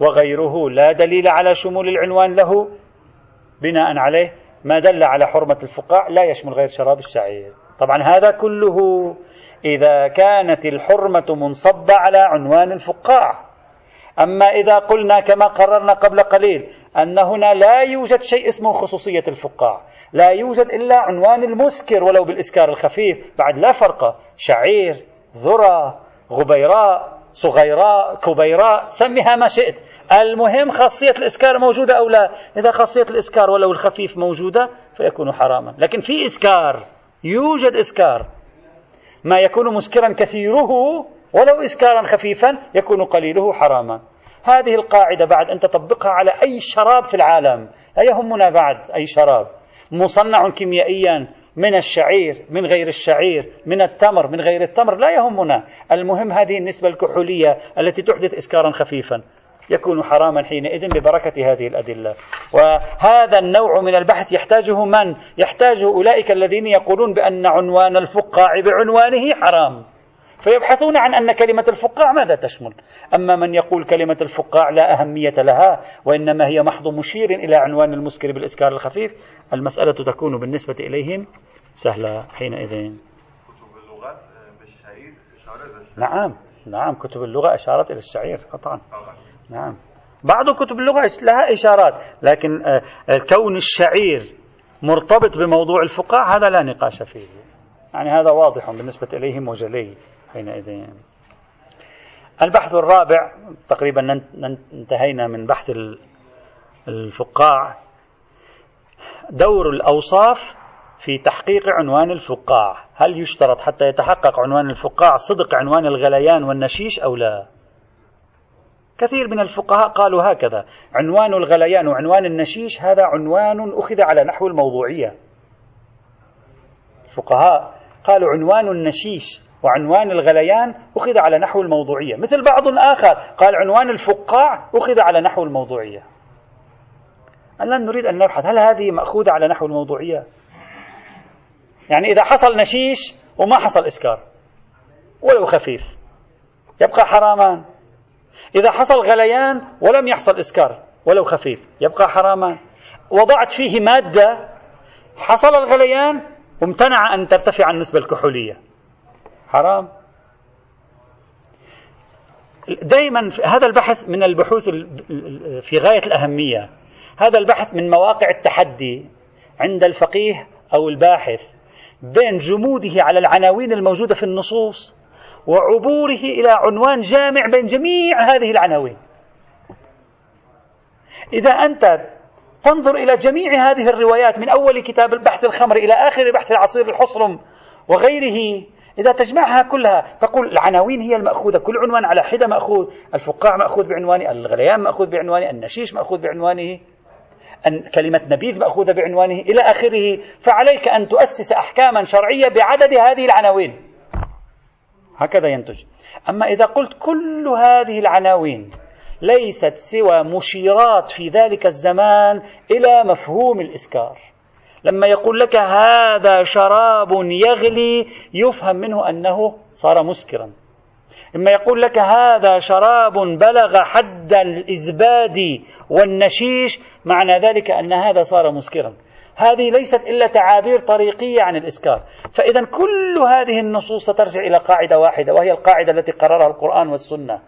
وغيره لا دليل على شمول العنوان له، بناء عليه ما دل على حرمة الفقاع لا يشمل غير شراب الشعير. طبعا هذا كله إذا كانت الحرمة منصبة على عنوان الفقاع. أما إذا قلنا كما قررنا قبل قليل أن هنا لا يوجد شيء اسمه خصوصية الفقاع، لا يوجد إلا عنوان المسكر ولو بالإسكار الخفيف، بعد لا فرق، شعير، ذرة، غبيراء، صغيراء، كبيراء، سميها ما شئت، المهم خاصية الإسكار موجودة أو لا. إذا خاصية الإسكار ولو الخفيف موجودة فيكون حراما، لكن في إسكار، يوجد إسكار، ما يكون مسكرا كثيره ولو إسكارا خفيفا يكون قليله حراما. هذه القاعدة بعد أن تطبقها على أي شراب في العالم، لا يهمنا بعد أي شراب مصنع كيميائيا من الشعير، من غير الشعير، من التمر، من غير التمر، لا يهمنا، المهم هذه النسبة الكحولية التي تحدث إسكارا خفيفا يكون حراما حينئذ ببركة هذه الأدلة. وهذا النوع من البحث يحتاجه من؟ يحتاجه أولئك الذين يقولون بأن عنوان الفقاع بعنوانه حرام، فيبحثون عن أن كلمة الفقاع ماذا تشمل. أما من يقول كلمة الفقاع لا أهمية لها وإنما هي محض مشير إلى عنوان المسكر بالإسكار الخفيف، المسألة تكون بالنسبة إليهم سهلة حينئذ. كتب اللغة بالشعير أشارت إلى الشعير. نعم كتب اللغة أشارت إلى الشعير قطعا. نعم بعض كتب اللغة لها إشارات، لكن كون الشعير مرتبط بموضوع الفقاع هذا لا نقاش فيه، يعني هذا واضح بالنسبة إليهم وجلي حينئذ. البحث الرابع، تقريبا انتهينا من بحث الفقاع، دور الأوصاف في تحقيق عنوان الفقاع. هل يشترط حتى يتحقق عنوان الفقاع صدق عنوان الغليان والنشيش أو لا؟ كثير من الفقهاء قالوا هكذا، عنوان الغليان وعنوان النشيش هذا عنوان أخذ على نحو الموضوعية. الفقهاء قالوا عنوان النشيش وعنوان الغليان أخذ على نحو الموضوعية، مثل بعض آخر قال عنوان الفقاع أخذ على نحو الموضوعية. الآن نريد أن نبحث هل هذه مأخوذة على نحو الموضوعية؟ يعني إذا حصل نشيش وما حصل إسكار ولو خفيف يبقى حراما. إذا حصل غليان ولم يحصل إسكار ولو خفيف يبقى حراما. وضعت فيه مادة حصل الغليان وامتنع أن ترتفع النسبة الكحولية، حرام. دائما هذا البحث من البحوث في غاية الأهمية، هذا البحث من مواقع التحدي عند الفقيه أو الباحث بين جموده على العناوين الموجودة في النصوص وعبوره إلى عنوان جامع بين جميع هذه العناوين. إذا أنت تنظر إلى جميع هذه الروايات من أول كتاب البحث الخمر إلى آخر بحث العصير الحصرم وغيره، إذا تجمعها كلها تقول العناوين هي المأخوذة، كل عنوان على حدة مأخوذ، الفقاع مأخوذ بعنوانه، الغليان مأخوذ بعنوانه، النشيش مأخوذ بعنوانه، كلمة نبيذ مأخوذة بعنوانه إلى آخره. فعليك أن تؤسس أحكاما شرعية بعدد هذه العناوين، هكذا ينتج. أما إذا قلت كل هذه العناوين ليست سوى مشيرات في ذلك الزمان إلى مفهوم الإسكار، لما يقول لك هذا شراب يغلي يفهم منه أنه صار مسكرا، لما يقول لك هذا شراب بلغ حد الإزباد والنشيش معنى ذلك أن هذا صار مسكرا. هذه ليست إلا تعابير طريقية عن الإسكار. فإذا كل هذه النصوص ترجع إلى قاعدة واحدة، وهي القاعدة التي قررها القرآن والسنة: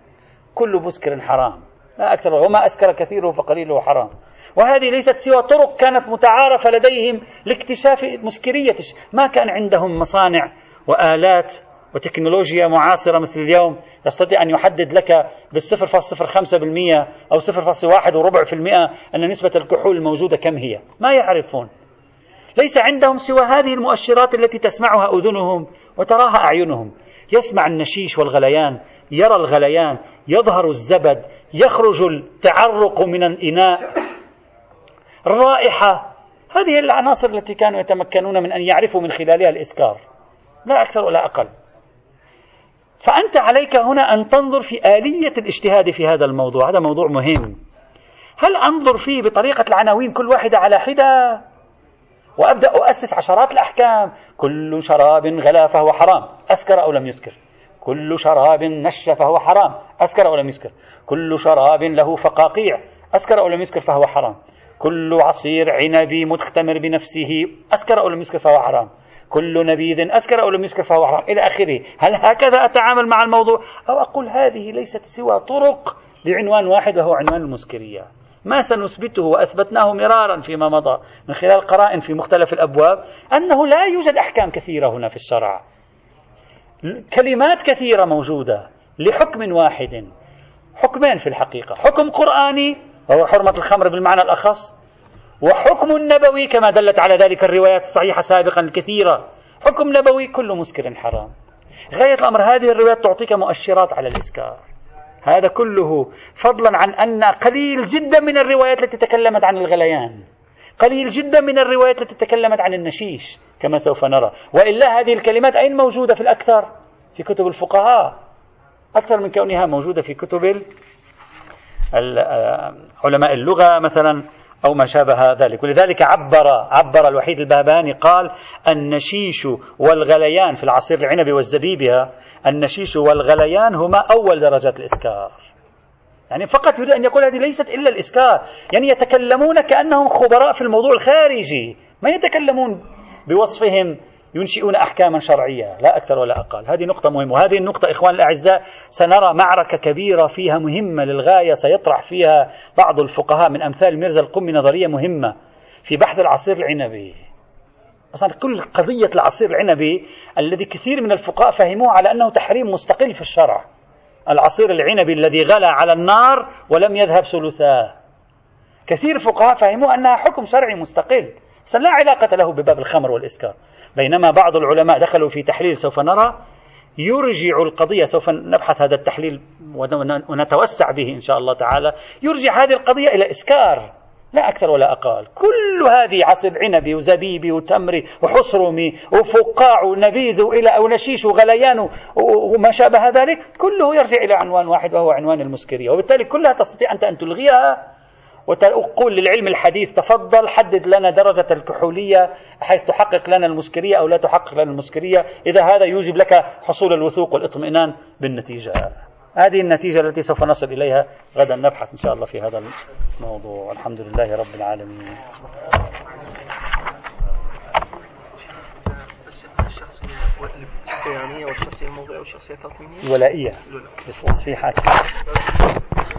كل مسكر حرام، لا أكثر، وما أسكر كثيره فقليله حرام. وهذه ليست سوى طرق كانت متعارفة لديهم لاكتشاف مسكرية، ما كان عندهم مصانع وآلات وتكنولوجيا معاصرة مثل اليوم يستطيع أن يحدد لك بال0.05% أو 0.1% أن نسبة الكحول الموجودة كم هي. ما يعرفون، ليس عندهم سوى هذه المؤشرات التي تسمعها أذنهم وتراها أعينهم. يسمع النشيش والغليان، يرى الغليان، يظهر الزبد، يخرج التعرق من الإناء، الرائحة، هذه العناصر التي كانوا يتمكنون من أن يعرفوا من خلالها الإسكار، لا أكثر ولا أقل. فأنت عليك هنا أن تنظر في آلية الاجتهاد في هذا الموضوع، هذا موضوع مهم. هل أنظر فيه بطريقة العناوين كل واحدة على حدة وأبدأ أؤسس عشرات الأحكام؟ كل شراب غلا فهو حرام، أسكر أو لم يسكر، كل شراب نشف فهو حرام، أسكر أو لم يسكر، كل شراب له فقاقيع، أسكر أو لم يسكر فهو حرام، كل عصير عنبي مختمر بنفسه، أسكر أو لم يسكر فهو حرام، كل نبيذ أسكر أو لم يسكر فهو حرام، إلى آخره. هل هكذا أتعامل مع الموضوع؟ أو أقول هذه ليست سوى طرق لعنوان واحد وهو عنوان المسكرية؟ ما سنثبته وأثبتناه مرارا فيما مضى من خلال قرائن في مختلف الأبواب أنه لا يوجد أحكام كثيرة هنا في الشرع، كلمات كثيرة موجودة لحكم واحد، حكمين في الحقيقة: حكم قرآني وهو حرمة الخمر بالمعنى الأخص، وحكم نبوي كما دلت على ذلك الروايات الصحيحة سابقا الكثيرة. حكم نبوي: كل مسكر حرام. غاية الأمر هذه الروايات تعطيك مؤشرات على الإسكار، هذا كله، فضلا عن أن قليل جدا من الروايات التي تكلمت عن الغليان، قليل جدا من الروايات التي تكلمت عن النشيش كما سوف نرى. وإلا هذه الكلمات أين موجودة في الأكثر؟ في كتب الفقهاء أكثر من كونها موجودة في كتب علماء اللغة مثلا أو ما شابه ذلك. ولذلك عبر الوحيد البهبهاني، قال: النشيش والغليان في العصير العنبي والزبيبها، النشيش والغليان هما أول درجات الإسكار. يعني فقط يريد أن يقول هذه ليست إلا الإسكار، يعني يتكلمون كأنهم خبراء في الموضوع الخارجي، ما يتكلمون بوصفهم ينشئون أحكاما شرعية، لا أكثر ولا أقل. هذه نقطة مهمة، وهذه النقطة إخوان الأعزاء سنرى معركة كبيرة فيها مهمة للغاية سيطرح فيها بعض الفقهاء من أمثال ميرزا القمي نظرية مهمة في بحث العصير العنبي. أصلا كل قضية العصير العنبي الذي كثير من الفقهاء فهموه على أنه تحريم مستقل في الشرع، العصير العنبي الذي غلى على النار ولم يذهب ثلثاه، كثير فقهاء فهموه أنها حكم شرعي مستقل لا علاقة له بباب الخمر والإسكار. بينما بعض العلماء دخلوا في تحليل سوف نرى يرجع القضية، سوف نبحث هذا التحليل ونتوسع به إن شاء الله تعالى، يرجع هذه القضية إلى إسكار لا أكثر ولا أقل. كل هذه عصب عنبي وزبيبي وتمري وحصرمي وفقاع ونبيذ ونشيش وغليان وما شابه ذلك، كله يرجع إلى عنوان واحد وهو عنوان المسكرية. وبالتالي كلها تستطيع أنت أن تلغيها وتقول للعلم الحديث: تفضل حدد لنا درجة الكحولية حيث تحقق لنا المسكرية أو لا تحقق لنا المسكرية، إذا هذا يوجب لك حصول الوثوق والإطمئنان بالنتيجة. هذه النتيجة التي سوف نصل إليها غدا، نبحث إن شاء الله في هذا الموضوع. الحمد لله رب العالمين. الشخصية الكيانية والشخصية الموضوعية والشخصية التطمينية الولائية بس وصفي حاجة.